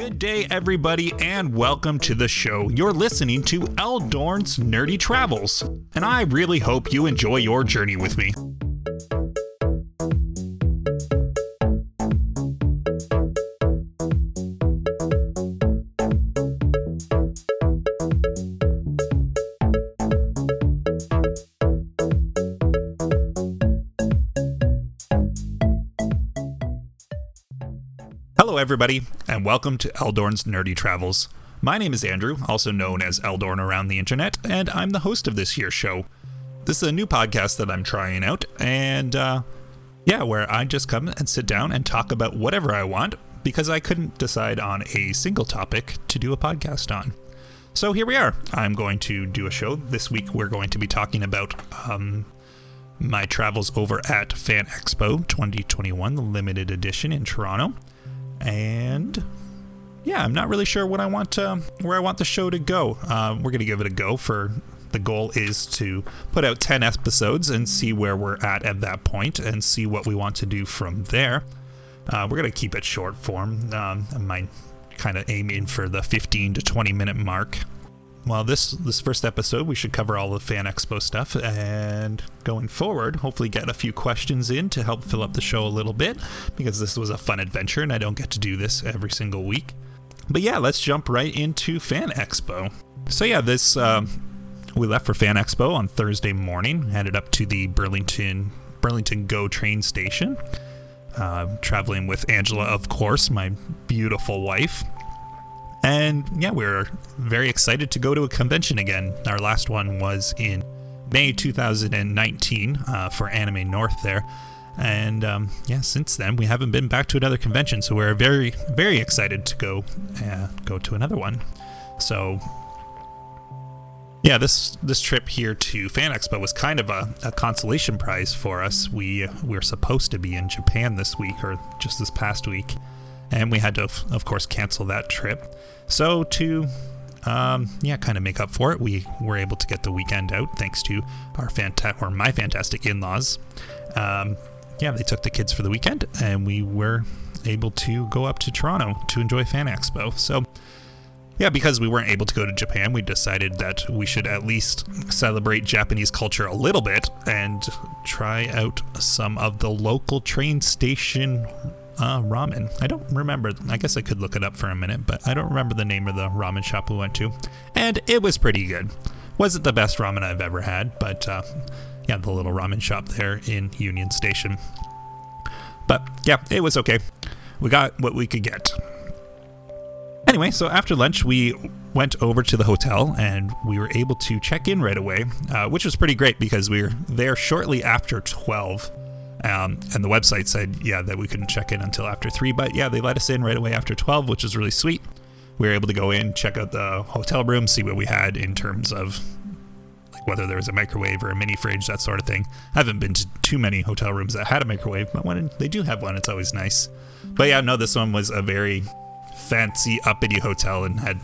Good day, everybody, and welcome to the show. You're listening to Eldorn's Nerdy Travels, and I really hope you enjoy your journey with me. Hello everybody, and welcome to Eldorn's Nerdy Travels. My name is Andrew, also known as Eldorn around the internet, and I'm the host of this year's show. This is a new podcast that I'm trying out, and where I just come and sit down and talk about whatever I want, because I couldn't decide on a single topic to do a podcast on. So here we are. I'm going to do a show. This week we're going to be talking about my travels over at Fan Expo 2021, the limited edition in Toronto. And I'm not really sure what I want to, where I want the show to go. We're going to give it a go. For the goal is to put out 10 episodes and see where we're at that point and see what we want to do from there. We're going to keep it short form. I might kind of aim in for the 15 to 20 minute mark. Well, this first episode, we should cover all the Fan Expo stuff, and going forward, hopefully get a few questions in to help fill up the show a little bit, because this was a fun adventure, and I don't get to do this every single week. But yeah, let's jump right into Fan Expo. So yeah, we left for Fan Expo on Thursday morning, headed up to the Burlington GO train station, traveling with Angela, of course, my beautiful wife. And yeah, we were very excited to go to a convention again. Our last one was in May 2019 for Anime North there. And since then, we haven't been back to another convention. So we're very, very excited to go to another one. So yeah, this trip here to Fan Expo was kind of a consolation prize for us. We're supposed to be in Japan this week, or just this past week. And we had to, of course, cancel that trip. So to, kind of make up for it, we were able to get the weekend out thanks to our my fantastic in-laws. They took the kids for the weekend, and we were able to go up to Toronto to enjoy Fan Expo. So yeah, because we weren't able to go to Japan, we decided that we should at least celebrate Japanese culture a little bit and try out some of the local train station ramen. I don't remember. I guess I could look it up for a minute, but I don't remember the name of the ramen shop we went to, and it was pretty good. Wasn't the best ramen I've ever had, but the little ramen shop there in Union Station. But yeah, it was okay. We got what we could get. Anyway, so after lunch, we went over to the hotel, and we were able to check in right away, which was pretty great because we were there shortly after 12. And the website said, that we couldn't check in until after 3, but they let us in right away after 12, which was really sweet. We were able to go in, check out the hotel room, see what we had in terms of like whether there was a microwave or a mini fridge, that sort of thing. I haven't been to too many hotel rooms that had a microwave, but when they do have one, it's always nice. But this one was a very fancy, uppity hotel and had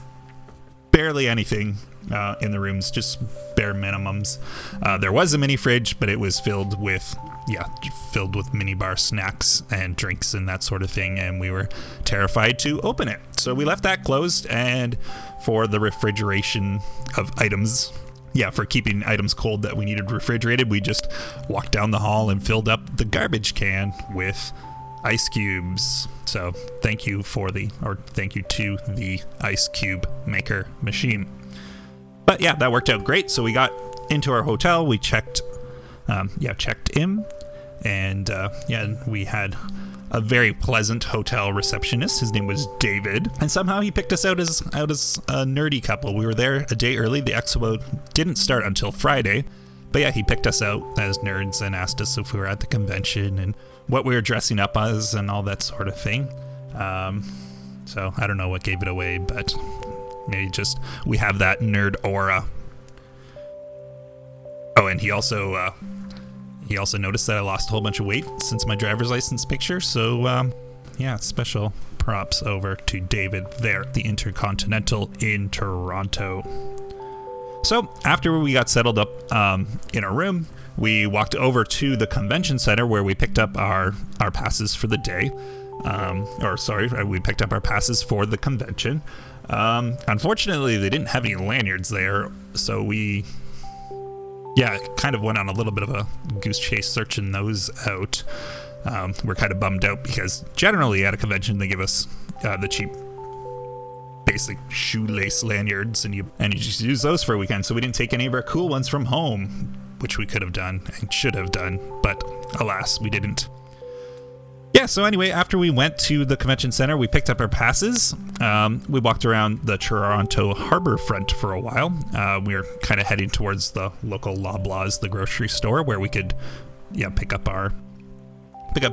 barely anything in the rooms, just bare minimums. There was a mini fridge, but it was filled with minibar snacks and drinks and that sort of thing, and we were terrified to open it. So we left that closed, and for the refrigeration of items, for keeping items cold that we needed refrigerated, we just walked down the hall and filled up the garbage can with ice cubes. So thank you to the ice cube maker machine. But that worked out great. So we got into our hotel, we checked in, and we had a very pleasant hotel receptionist. His name was David, and somehow he picked us out as a nerdy couple. We were there a day early. The expo didn't start until Friday, but he picked us out as nerds and asked us if we were at the convention and what we were dressing up as and all that sort of thing. So I don't know what gave it away, but maybe just we have that nerd aura. Oh, and he also noticed that I lost a whole bunch of weight since my driver's license picture. So special props over to David there at the Intercontinental in Toronto. So after we got settled up in our room, we walked over to the convention center where we picked up our passes for the day. we picked up our passes for the convention. Unfortunately, they didn't have any lanyards there, so we, kind of went on a little bit of a goose chase searching those out. We're kind of bummed out because generally at a convention they give us the cheap basic shoelace lanyards, and you just use those for a weekend. So we didn't take any of our cool ones from home, which we could have done and should have done, but alas, we didn't. Yeah, so anyway, after we went to the convention center, we picked up our passes. We walked around the Toronto Harbor Front for a while. We were kind of heading towards the local Loblaws, the grocery store, where we could pick up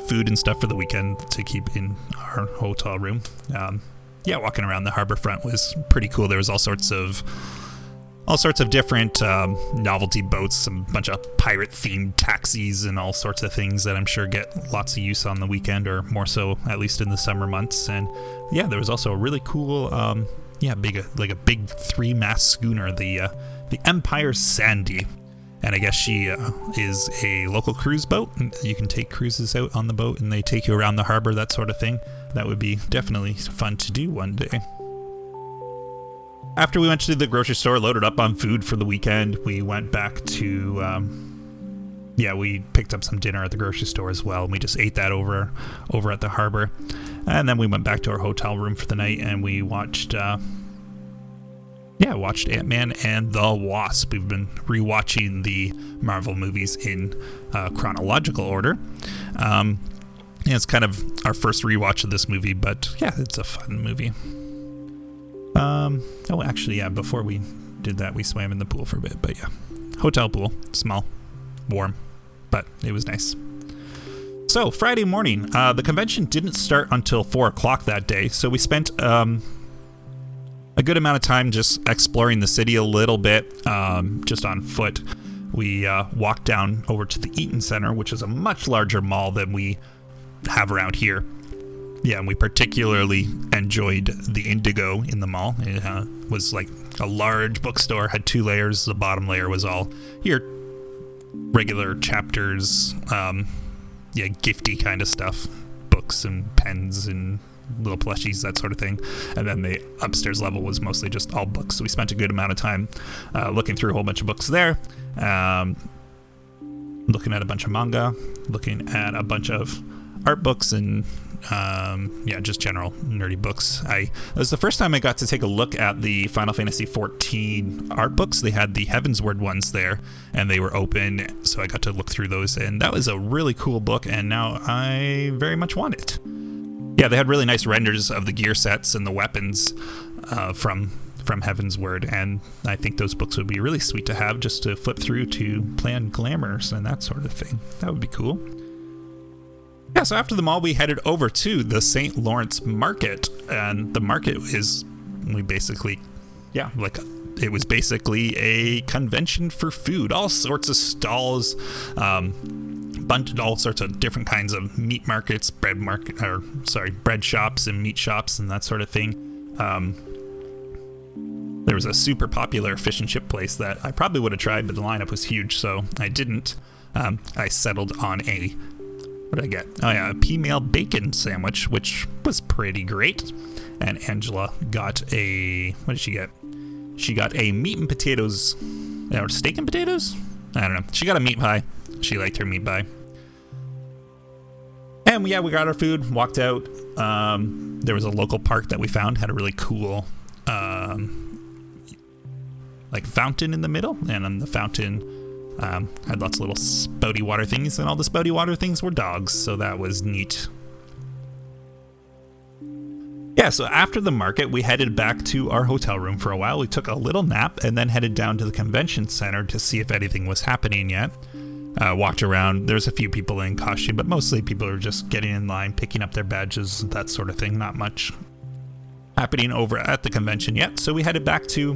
food and stuff for the weekend to keep in our hotel room. Walking around the harbor front was pretty cool. There was all sorts of different novelty boats, a bunch of pirate-themed taxis, and all sorts of things that I'm sure get lots of use on the weekend, or more so, at least in the summer months. And yeah, there was also a really cool, big three-mast schooner, the Empire Sandy. And I guess she is a local cruise boat. You can take cruises out on the boat and they take you around the harbor, that sort of thing. That would be definitely fun to do one day. After we went to the grocery store, loaded up on food for the weekend, we went back to... we picked up some dinner at the grocery store as well, and we just ate that over at the harbor. And then we went back to our hotel room for the night, and we watched... watched Ant-Man and the Wasp. We've been rewatching the Marvel movies in chronological order. It's kind of our first rewatch of this movie, but yeah, it's a fun movie. Before we did that, we swam in the pool for a bit, but yeah. Hotel pool, small, warm, but it was nice. So, Friday morning, the convention didn't start until 4 o'clock that day, so we spent... a good amount of time just exploring the city a little bit, just on foot. We walked down over to the Eaton Center, which is a much larger mall than we have around here. Yeah, and we particularly enjoyed the Indigo in the mall. It was like a large bookstore, had 2 layers. The bottom layer was all your regular chapters, gifty kind of stuff, books and pens and little plushies, that sort of thing. And then the upstairs level was mostly just all books. So we spent a good amount of time looking through a whole bunch of books there, looking at a bunch of manga, looking at a bunch of art books, and just general nerdy books. It was the first time I got to take a look at the Final Fantasy 14 art books. They had the Heavensward ones there, and they were open, so I got to look through those, and that was a really cool book, and now I very much want it. Yeah, they had really nice renders of the gear sets and the weapons from Heavensward, and I think those books would be really sweet to have just to flip through to plan glamours and that sort of thing. That would be cool. Yeah, so after the mall, we headed over to the St. Lawrence Market, and the market it was basically a convention for food. All sorts of stalls, all sorts of different kinds of meat markets, bread shops and meat shops and that sort of thing. There was a super popular fish and chip place that I probably would have tried, but the lineup was huge, so I didn't. I settled on a pea-meal bacon sandwich, which was pretty great. And Angela got what did she get? She got a meat and potatoes, or steak and potatoes? I don't know. She got a meat pie. She liked her meat pie. And yeah, we got our food, walked out. There was a local park that we found, had a really cool fountain in the middle. And on the fountain had lots of little spouty water things, and all the spouty water things were dogs. So that was neat. Yeah, so after the market, we headed back to our hotel room for a while. We took a little nap and then headed down to the convention center to see if anything was happening yet. Walked around. There's a few people in costume, but mostly people are just getting in line, picking up their badges, that sort of thing. Not much happening over at the convention yet. So we headed back to,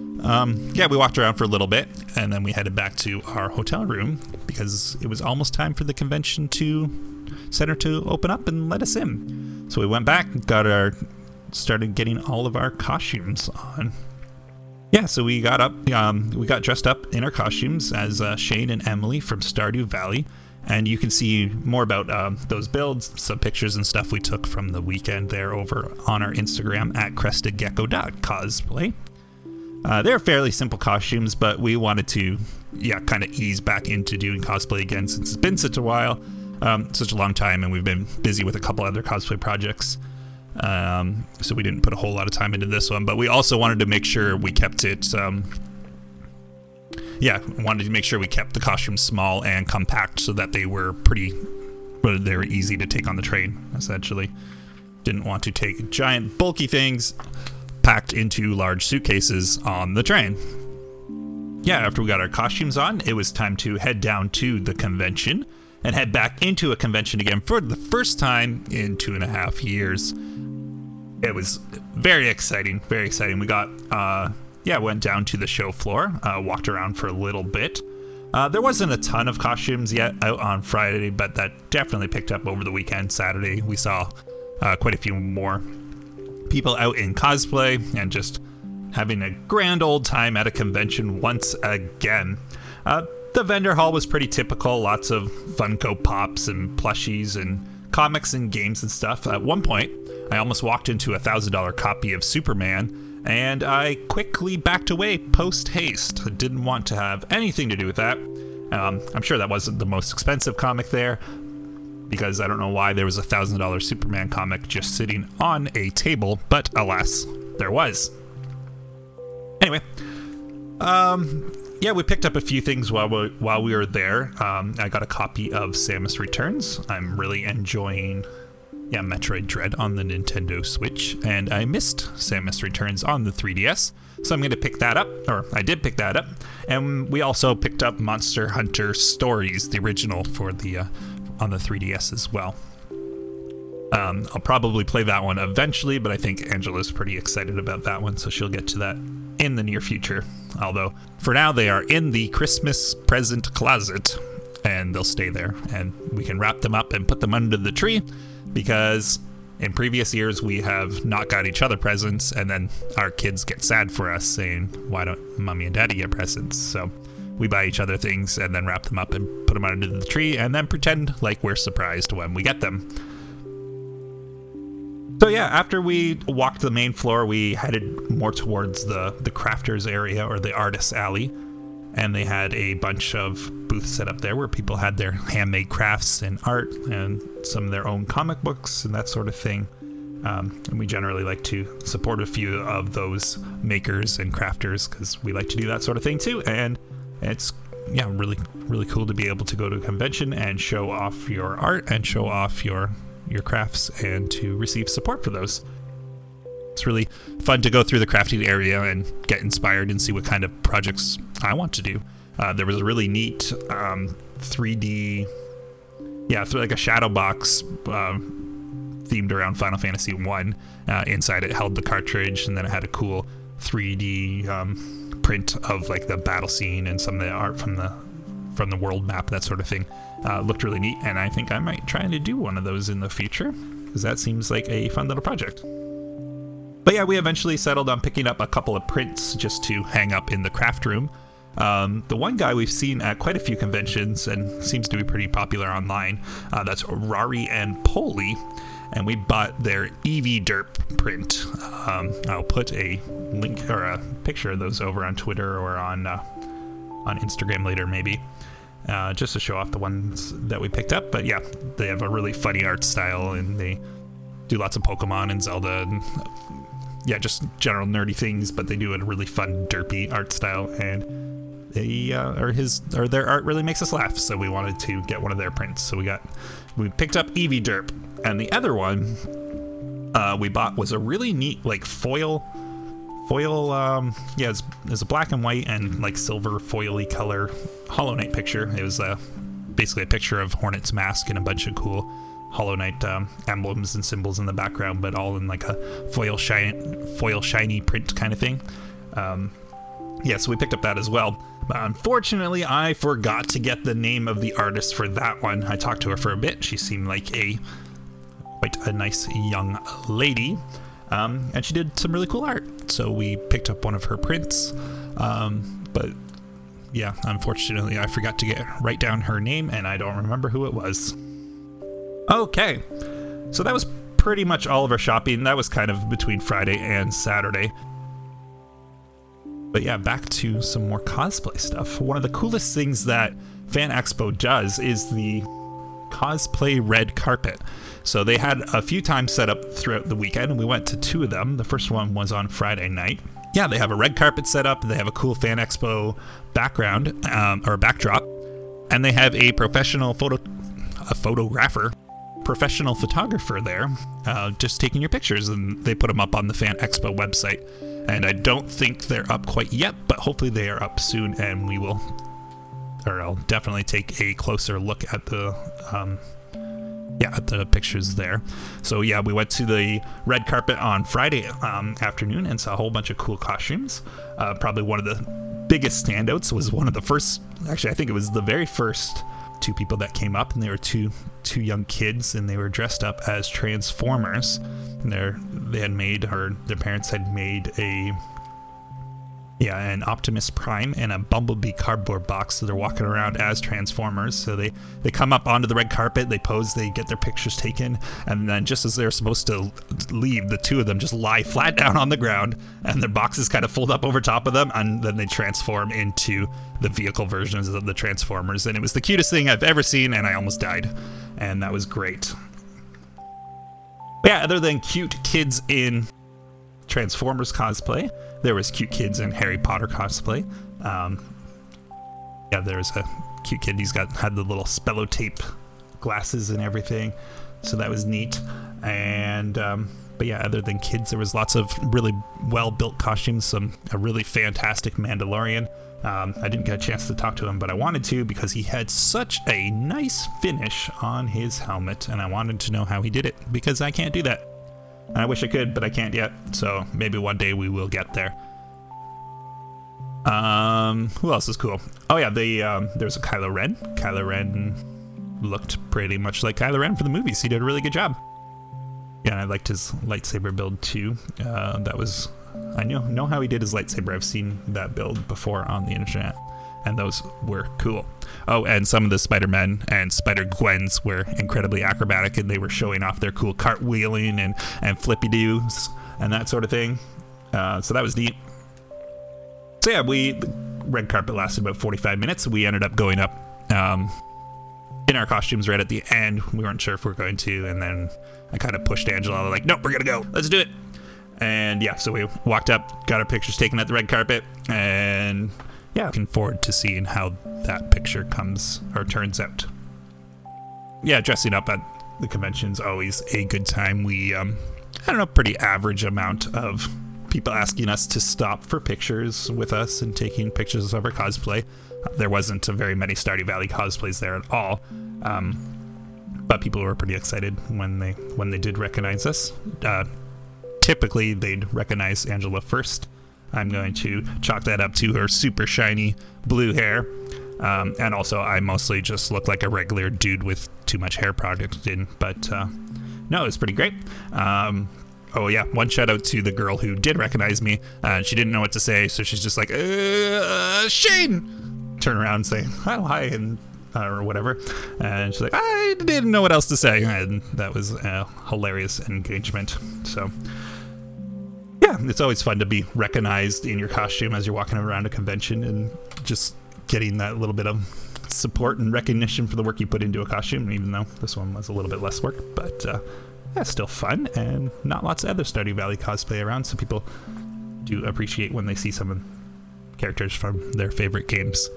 we walked around for a little bit, and then we headed back to our hotel room because it was almost time for the convention center to open up and let us in. So we went back and started getting all of our costumes on. Yeah, so we got dressed up in our costumes as Shane and Emily from Stardew Valley, And you can see more about those builds, some pictures and stuff we took from the weekend there over on our Instagram at crestedgecko.cosplay. They're fairly simple costumes, but we wanted to, kind of ease back into doing cosplay again since it's been such a while, such a long time, and we've been busy with a couple other cosplay projects. So we didn't put a whole lot of time into this one, but we also wanted to make sure we kept it, wanted to make sure we kept the costumes small and compact so that they were they were easy to take on the train, essentially. Didn't want to take giant, bulky things packed into large suitcases on the train. Yeah, after we got our costumes on, it was time to head down to the convention and head back into a convention again for the first time in 2.5 years. It was very exciting, very exciting. We got, went down to the show floor, walked around for a little bit. There wasn't a ton of costumes yet out on Friday, but that definitely picked up over the weekend. Saturday, we saw quite a few more people out in cosplay and just having a grand old time at a convention once again. The vendor hall was pretty typical, lots of Funko Pops and plushies and comics and games and stuff. At one point, I almost walked into a $1,000 copy of Superman, and I quickly backed away post-haste. I didn't want to have anything to do with that. I'm sure that wasn't the most expensive comic there, because I don't know why there was a $1,000 Superman comic just sitting on a table, but alas, there was. Anyway, we picked up a few things while we were there. I got a copy of Samus Returns. I'm really enjoying Metroid Dread on the Nintendo Switch, and I missed Samus Returns on the 3DS, so I'm going to pick that up, or I did pick that up, and we also picked up Monster Hunter Stories, the original for the on the 3DS as well. I'll probably play that one eventually, but I think Angela's pretty excited about that one, so she'll get to that in the near future. Although, for now, they are in the Christmas present closet, and they'll stay there, and we can wrap them up and put them under the tree, because in previous years, we have not got each other presents, and then our kids get sad for us, saying, why don't mommy and daddy get presents? So we buy each other things and then wrap them up and put them under the tree, and then pretend like we're surprised when we get them. So after we walked the main floor, we headed more towards the crafters area, or the artists alley, and they had a bunch of booths set up there where people had their handmade crafts and art and some of their own comic books and that sort of thing. And we generally like to support a few of those makers and crafters because we like to do that sort of thing too. And it's really, really cool to be able to go to a convention and show off your art and show off your crafts and to receive support for those. It's really fun to go through the crafting area and get inspired and see what kind of projects I want to do. There was a really neat 3D, like a shadow box themed around Final Fantasy 1. Inside it held the cartridge, and then it had a cool 3D print of like the battle scene and some of the art from the world map, that sort of thing. Looked really neat, and I think I might try to do one of those in the future, because that seems like a fun little project. But we eventually settled on picking up a couple of prints just to hang up in the craft room. The one guy we've seen at quite a few conventions and seems to be pretty popular online, that's Rari and Polly, and we bought their Eevee Derp print. I'll put a link or a picture of those over on Twitter or on Instagram later, maybe. Just to show off the ones that we picked up, but they have a really funny art style, and they do lots of Pokemon and Zelda, and just general nerdy things. But they do a really fun derpy art style, and their art really makes us laugh. So we wanted to get one of their prints, so we picked up Eevee Derp, and the other one we bought was a really neat like foil it's a black and white and like silver foily color Hollow Knight picture. It was basically a picture of Hornet's mask and a bunch of cool Hollow Knight emblems and symbols in the background, but all in like a foil shiny print kind of thing. So we picked up that as well, but unfortunately I forgot to get the name of the artist for that one. I talked to her for a bit. She seemed like quite a nice young lady. And she did some really cool art, so we picked up one of her prints, but Yeah, unfortunately, I forgot to write down her name, and I don't remember who it was. Okay, so that was pretty much all of our shopping. That was kind of between Friday and Saturday. But yeah, back to some more cosplay stuff. One of the coolest things that Fan Expo does is the cosplay red carpet. So they had a few times set up throughout the weekend, and we went to two of them. The first one was on Friday night. Yeah, they have a red carpet set up, and they have a cool Fan Expo background, or backdrop, and they have a professional photographer there, just taking your pictures, and they put them up on the Fan Expo website. And I don't think they're up quite yet, but hopefully they are up soon, and we will, or I'll definitely take a closer look at the pictures there. So yeah, we went to the red carpet on Friday afternoon and saw a whole bunch of cool costumes. Probably one of the biggest standouts was one of the first, actually I think it was the very first two people that came up, and they were two young kids, and they were dressed up as Transformers. And their parents had made an Optimus Prime and a Bumblebee cardboard box, so they're walking around as Transformers. So they come up onto the red carpet, they pose, they get their pictures taken, and then just as they're supposed to leave, the two of them just lie flat down on the ground, and their boxes kind of fold up over top of them, and then they transform into the vehicle versions of the Transformers. And it was the cutest thing I've ever seen, and I almost died, and that was great. But yeah, other than cute kids in Transformers cosplay, there was cute kids in Harry Potter cosplay. There's a cute kid, he's had the little Spello tape glasses and everything, so that was neat. And but yeah, other than kids, there was lots of really well built costumes, a really fantastic Mandalorian. I didn't get a chance to talk to him, but I wanted to, because he had such a nice finish on his helmet, and I wanted to know how he did it, because I can't do that. And I wish I could, but I can't yet, so maybe one day we will get there. Who else is cool? Oh yeah, there's a Kylo Ren. Kylo Ren looked pretty much like Kylo Ren for the movies. He did a really good job. Yeah, and I liked his lightsaber build too. I know how he did his lightsaber. I've seen that build before on the internet, and those were cool. Oh, and some of the Spider-Men and Spider-Gwens were incredibly acrobatic, and they were showing off their cool cartwheeling and flippy-doos and that sort of thing. So that was neat. So yeah, the red carpet lasted about 45 minutes. We ended up going up in our costumes right at the end. We weren't sure if we were going to, and then I kind of pushed Angela, like, nope, we're going to go. Let's do it. And yeah, so we walked up, got our pictures taken at the red carpet, and... yeah, looking forward to seeing how that picture comes or turns out. Yeah, dressing up at the convention's always a good time. We, pretty average amount of people asking us to stop for pictures with us and taking pictures of our cosplay. There wasn't very many Stardew Valley cosplays there at all, but people were pretty excited when they did recognize us. Typically, they'd recognize Angela first. I'm going to chalk that up to her super shiny blue hair. And also, I mostly just look like a regular dude with too much hair product in. But no, it was pretty great. One shout out to the girl who did recognize me. She didn't know what to say, so she's just like, Shane! Turn around and say, oh, hi, and, or whatever. And she's like, I didn't know what else to say. And that was a hilarious engagement. So... yeah, it's always fun to be recognized in your costume as you're walking around a convention, and just getting that little bit of support and recognition for the work you put into a costume, even though this one was a little bit less work. But still fun, and not lots of other Stardew Valley cosplay around, so people do appreciate when they see some characters from their favorite games.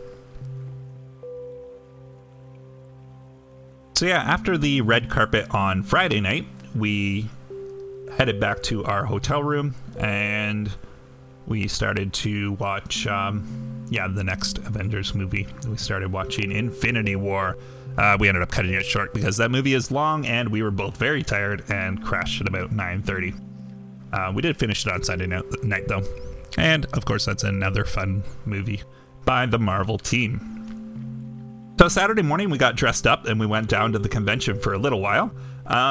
So yeah, after the red carpet on Friday night, we headed back to our hotel room, and we started to watch the next Avengers movie. We started watching Infinity War. We ended up cutting it short because that movie is long, and we were both very tired and crashed at about 9:30. We did finish it on Sunday night though, and of course that's another fun movie by the Marvel team. So Saturday morning, we got dressed up and we went down to the convention for a little while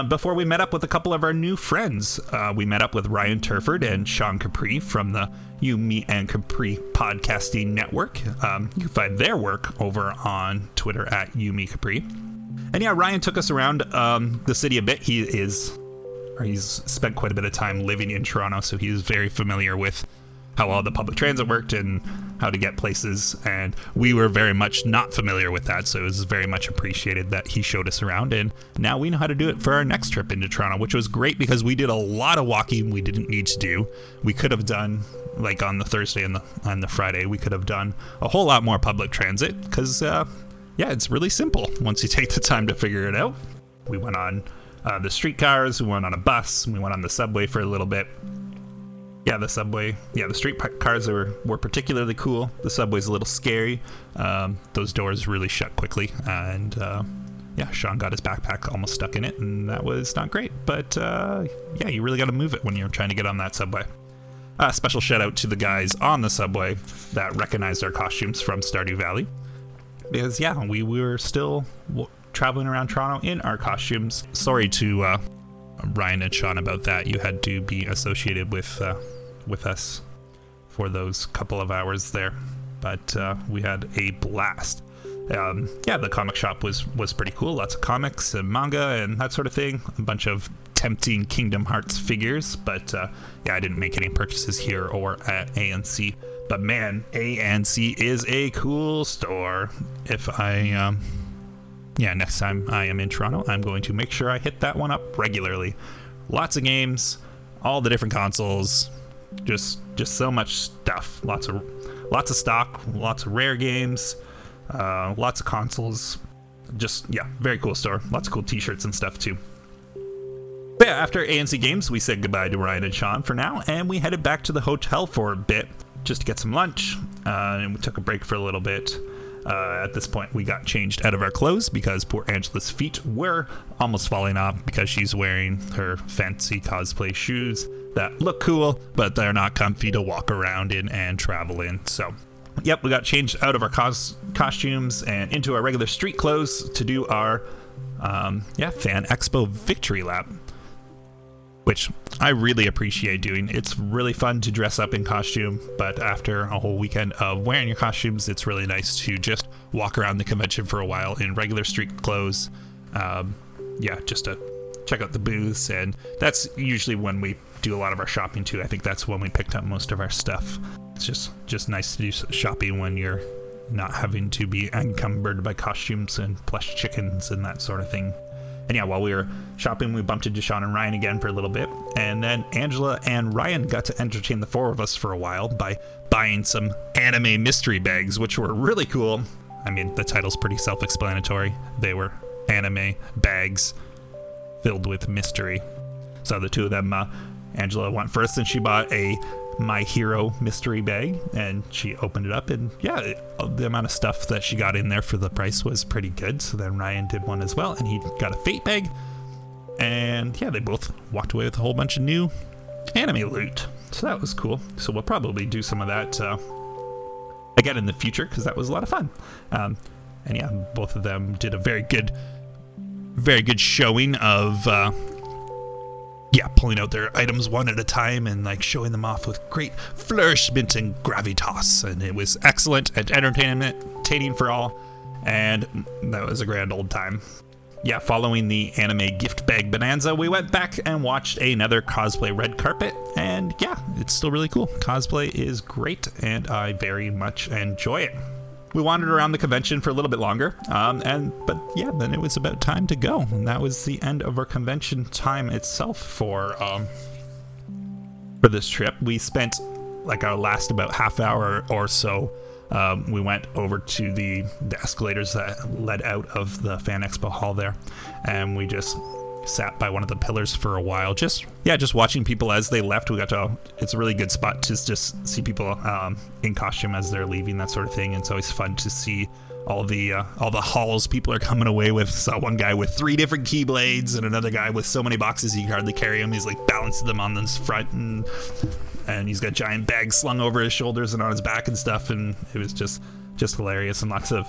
before we met up with a couple of our new friends. We met up with Ryan Turford and Sean Capri from the You, Me, and Capri podcasting network. You can find their work over on Twitter at You, Me, Capri. And yeah, Ryan took us around the city a bit. He's spent quite a bit of time living in Toronto, so he's very familiar with how all the public transit worked and how to get places, and we were very much not familiar with that, so it was very much appreciated that he showed us around, and now we know how to do it for our next trip into Toronto, which was great because we did a lot of walking we didn't need to do. We could have done, like on the Thursday and on the Friday, we could have done a whole lot more public transit because, yeah, it's really simple once you take the time to figure it out. We went on the streetcars, we went on a bus, we went on the subway for a little bit. Yeah, the subway. Yeah, the street cars were particularly cool. The subway's a little scary. Those doors really shut quickly. And yeah, Sean got his backpack almost stuck in it, and that was not great. But yeah, you really got to move it when you're trying to get on that subway. Special shout out to the guys on the subway that recognized our costumes from Stardew Valley. Because yeah, we were still traveling around Toronto in our costumes. Sorry to Ryan and Sean about that. You had to be associated with us for those couple of hours there, but we had a blast. Yeah, the comic shop was pretty cool. Lots of comics and manga and that sort of thing. A bunch of tempting Kingdom Hearts figures, but yeah, I didn't make any purchases here or at ANC. But man, ANC is a cool store. If I yeah, next time I am in Toronto, I'm going to make sure I hit that one up regularly. Lots of games, all the different consoles. Just so much stuff. Lots of stock, lots of rare games, lots of consoles. Just yeah, very cool store. Lots of cool t-shirts and stuff too. But yeah, after ANC Games, we said goodbye to Ryan and Sean for now, and we headed back to the hotel for a bit just to get some lunch, and we took a break for a little bit. At this point, we got changed out of our clothes because poor Angela's feet were almost falling off because she's wearing her fancy cosplay shoes that look cool, but they're not comfy to walk around in and travel in. So, yep, we got changed out of our costumes and into our regular street clothes to do our yeah, Fan Expo victory lap, which I really appreciate doing. It's really fun to dress up in costume, but after a whole weekend of wearing your costumes, it's really nice to just walk around the convention for a while in regular street clothes. Yeah, just to check out the booths, and that's usually when we do a lot of our shopping too. I think that's when we picked up most of our stuff. It's just nice to do shopping when you're not having to be encumbered by costumes and plush chickens and that sort of thing. And yeah, while we were shopping, we bumped into Sean and Ryan again for a little bit. And then Angela and Ryan got to entertain the four of us for a while by buying some anime mystery bags, which were really cool. I mean, the title's pretty self-explanatory. They were anime bags filled with mystery. So the two of them, Angela went first and she bought a My Hero mystery bag, and she opened it up, and yeah, the amount of stuff that she got in there for the price was pretty good. So then Ryan did one as well, and he got a Fate bag, and yeah, they both walked away with a whole bunch of new anime loot, so that was cool. So we'll probably do some of that again in the future because that was a lot of fun. And yeah, both of them did a very good showing of yeah, pulling out their items one at a time and like showing them off with great flourishment and gravitas, and it was excellent and entertaining for all, and that was a grand old time. Yeah, following the anime gift bag bonanza, we went back and watched another cosplay red carpet, and yeah, it's still really cool. Cosplay is great, and I very much enjoy it. We wandered around the convention for a little bit longer, but yeah, then it was about time to go, and that was the end of our convention time itself for this trip. We spent like our last about half hour or so. We went over to the escalators that led out of the Fan Expo hall there, and we just sat by one of the pillars for a while, just watching people as they left. It's a really good spot to just see people in costume as they're leaving, that sort of thing. It's always fun to see all the hauls people are coming away with. Saw one guy with 3 different keyblades and another guy with so many boxes he can hardly carry them. He's like balancing them on his front, and he's got giant bags slung over his shoulders and on his back and stuff, and it was just hilarious. And lots of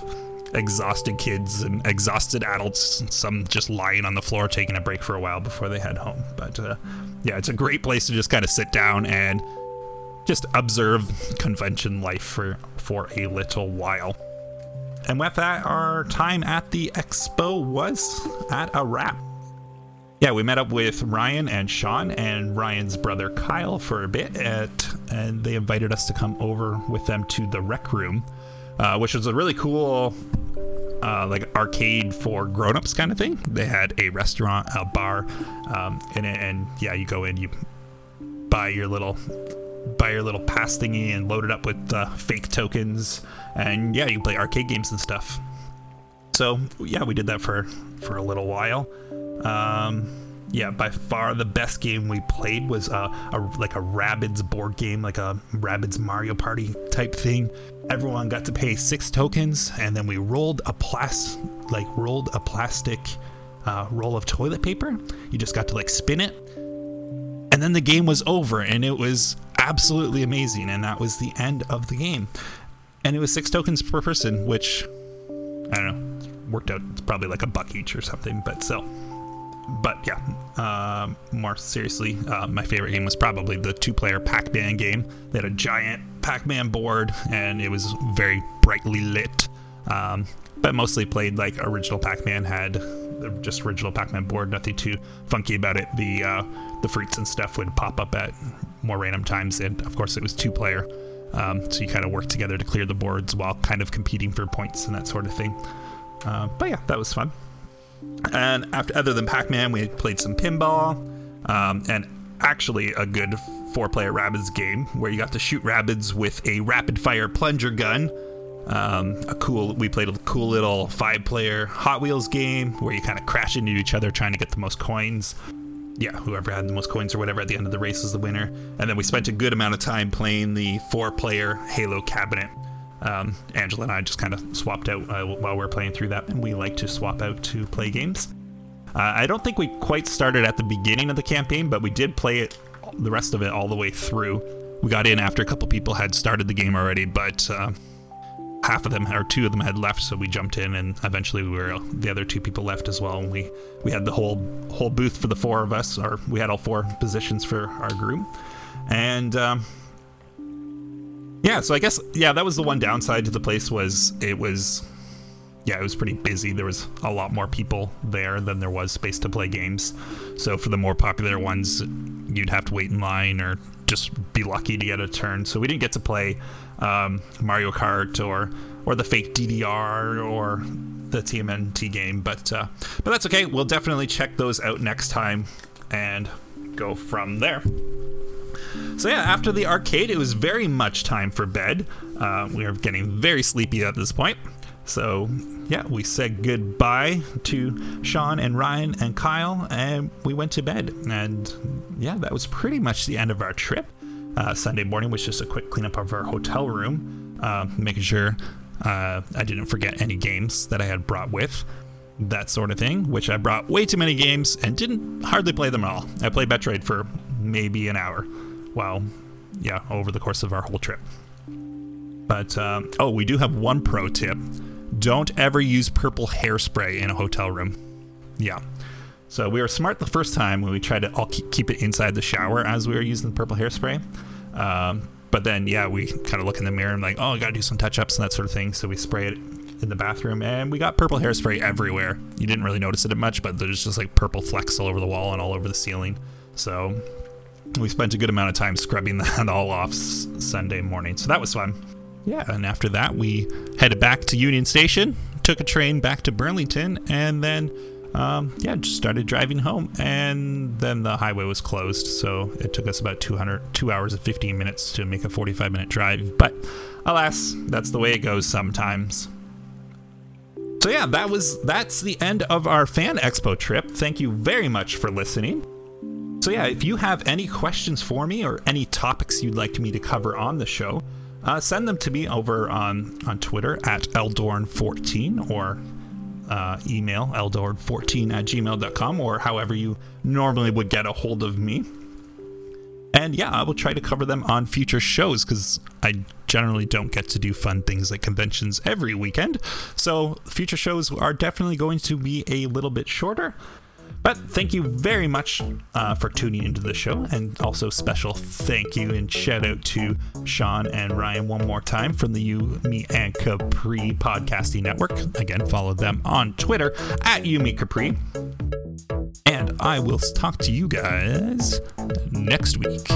exhausted kids and exhausted adults, and some just lying on the floor taking a break for a while before they head home. But yeah, it's a great place to just kind of sit down and just observe convention life for a little while. And with that, our time at the expo was at a wrap. Yeah, we met up with Ryan and Sean and Ryan's brother Kyle for a bit, and they invited us to come over with them to the Rec Room, which was a really cool like arcade for grown-ups kind of thing. They had a restaurant, a bar, in it, and yeah, you go in, you buy your little pass thingy and load it up with fake tokens, and yeah, you can play arcade games and stuff. So yeah, we did that for a little while. Yeah, by far the best game we played was like a Rabbids board game, like a Rabbids Mario Party type thing. Everyone got to pay 6 tokens, and then we rolled a plastic roll of toilet paper. You just got to like spin it, and then the game was over, and it was absolutely amazing. And that was the end of the game, and it was 6 tokens per person, which I don't know, worked out it's probably like a buck each or something, but still. But yeah, more seriously, my favorite game was probably the 2-player Pac-Man game. They had a giant Pac-Man board, and it was very brightly lit, but mostly played like original Pac-Man, had just original Pac-Man board, nothing too funky about it. The fruits and stuff would pop up at more random times, and of course it was 2-player, so you kind of work together to clear the boards while kind of competing for points and that sort of thing. But yeah, that was fun. And other than Pac-Man, we played some pinball, and actually a good 4-player Rabbids game where you got to shoot Rabbids with a rapid-fire plunger gun. We played a cool little 5-player Hot Wheels game where you kind of crash into each other trying to get the most coins. Yeah, whoever had the most coins or whatever at the end of the race is the winner. And then we spent a good amount of time playing the 4-player Halo cabinet. Angela and I just kind of swapped out while we were playing through that, and we like to swap out to play games. I don't think we quite started at the beginning of the campaign, but we did play it, the rest of it, all the way through. We got in after a couple people had started the game already, but half of them, or two of them, had left, so we jumped in, and eventually the other two people left as well, and we had the whole booth for the four of us, or we had all 4 positions for our group. And yeah, so I guess, yeah, that was the one downside to the place, was it was pretty busy. There was a lot more people there than there was space to play games. So for the more popular ones, you'd have to wait in line or just be lucky to get a turn. So we didn't get to play Mario Kart or the fake DDR or the TMNT game, but that's okay. We'll definitely check those out next time and go from there. So yeah, after the arcade, it was very much time for bed. We were getting very sleepy at this point. So yeah, we said goodbye to Sean and Ryan and Kyle, and we went to bed. And yeah, that was pretty much the end of our trip. Sunday morning was just a quick cleanup of our hotel room, making sure I didn't forget any games that I had brought with, that sort of thing, which I brought way too many games and didn't hardly play them all. I played Metroid for maybe an hour. Well, yeah, over the course of our whole trip. But, we do have one pro tip. Don't ever use purple hairspray in a hotel room. Yeah. So we were smart the first time when we tried to all keep it inside the shower as we were using the purple hairspray. But then, yeah, we kind of look in the mirror and like, oh, I got to do some touch-ups and that sort of thing. So we spray it in the bathroom, and we got purple hairspray everywhere. You didn't really notice it much, but there's just like purple flecks all over the wall and all over the ceiling. So we spent a good amount of time scrubbing that all off Sunday morning, so that was fun. Yeah, and after that, we headed back to Union Station, took a train back to Burlington, and then, just started driving home. And then the highway was closed, so it took us about 2 hours and 15 minutes to make a 45-minute drive. But alas, that's the way it goes sometimes. So yeah, that's the end of our Fan Expo trip. Thank you very much for listening. So yeah, if you have any questions for me or any topics you'd like me to cover on the show, send them to me over on Twitter at Eldorn14, or email Eldorn14@gmail.com, or however you normally would get a hold of me. And yeah, I will try to cover them on future shows because I generally don't get to do fun things like conventions every weekend. So future shows are definitely going to be a little bit shorter. But thank you very much for tuning into the show, and also special thank you and shout out to Sean and Ryan one more time from the You, Me, and Capri podcasting network. Again, follow them on Twitter at You, Me, Capri. And I will talk to you guys next week.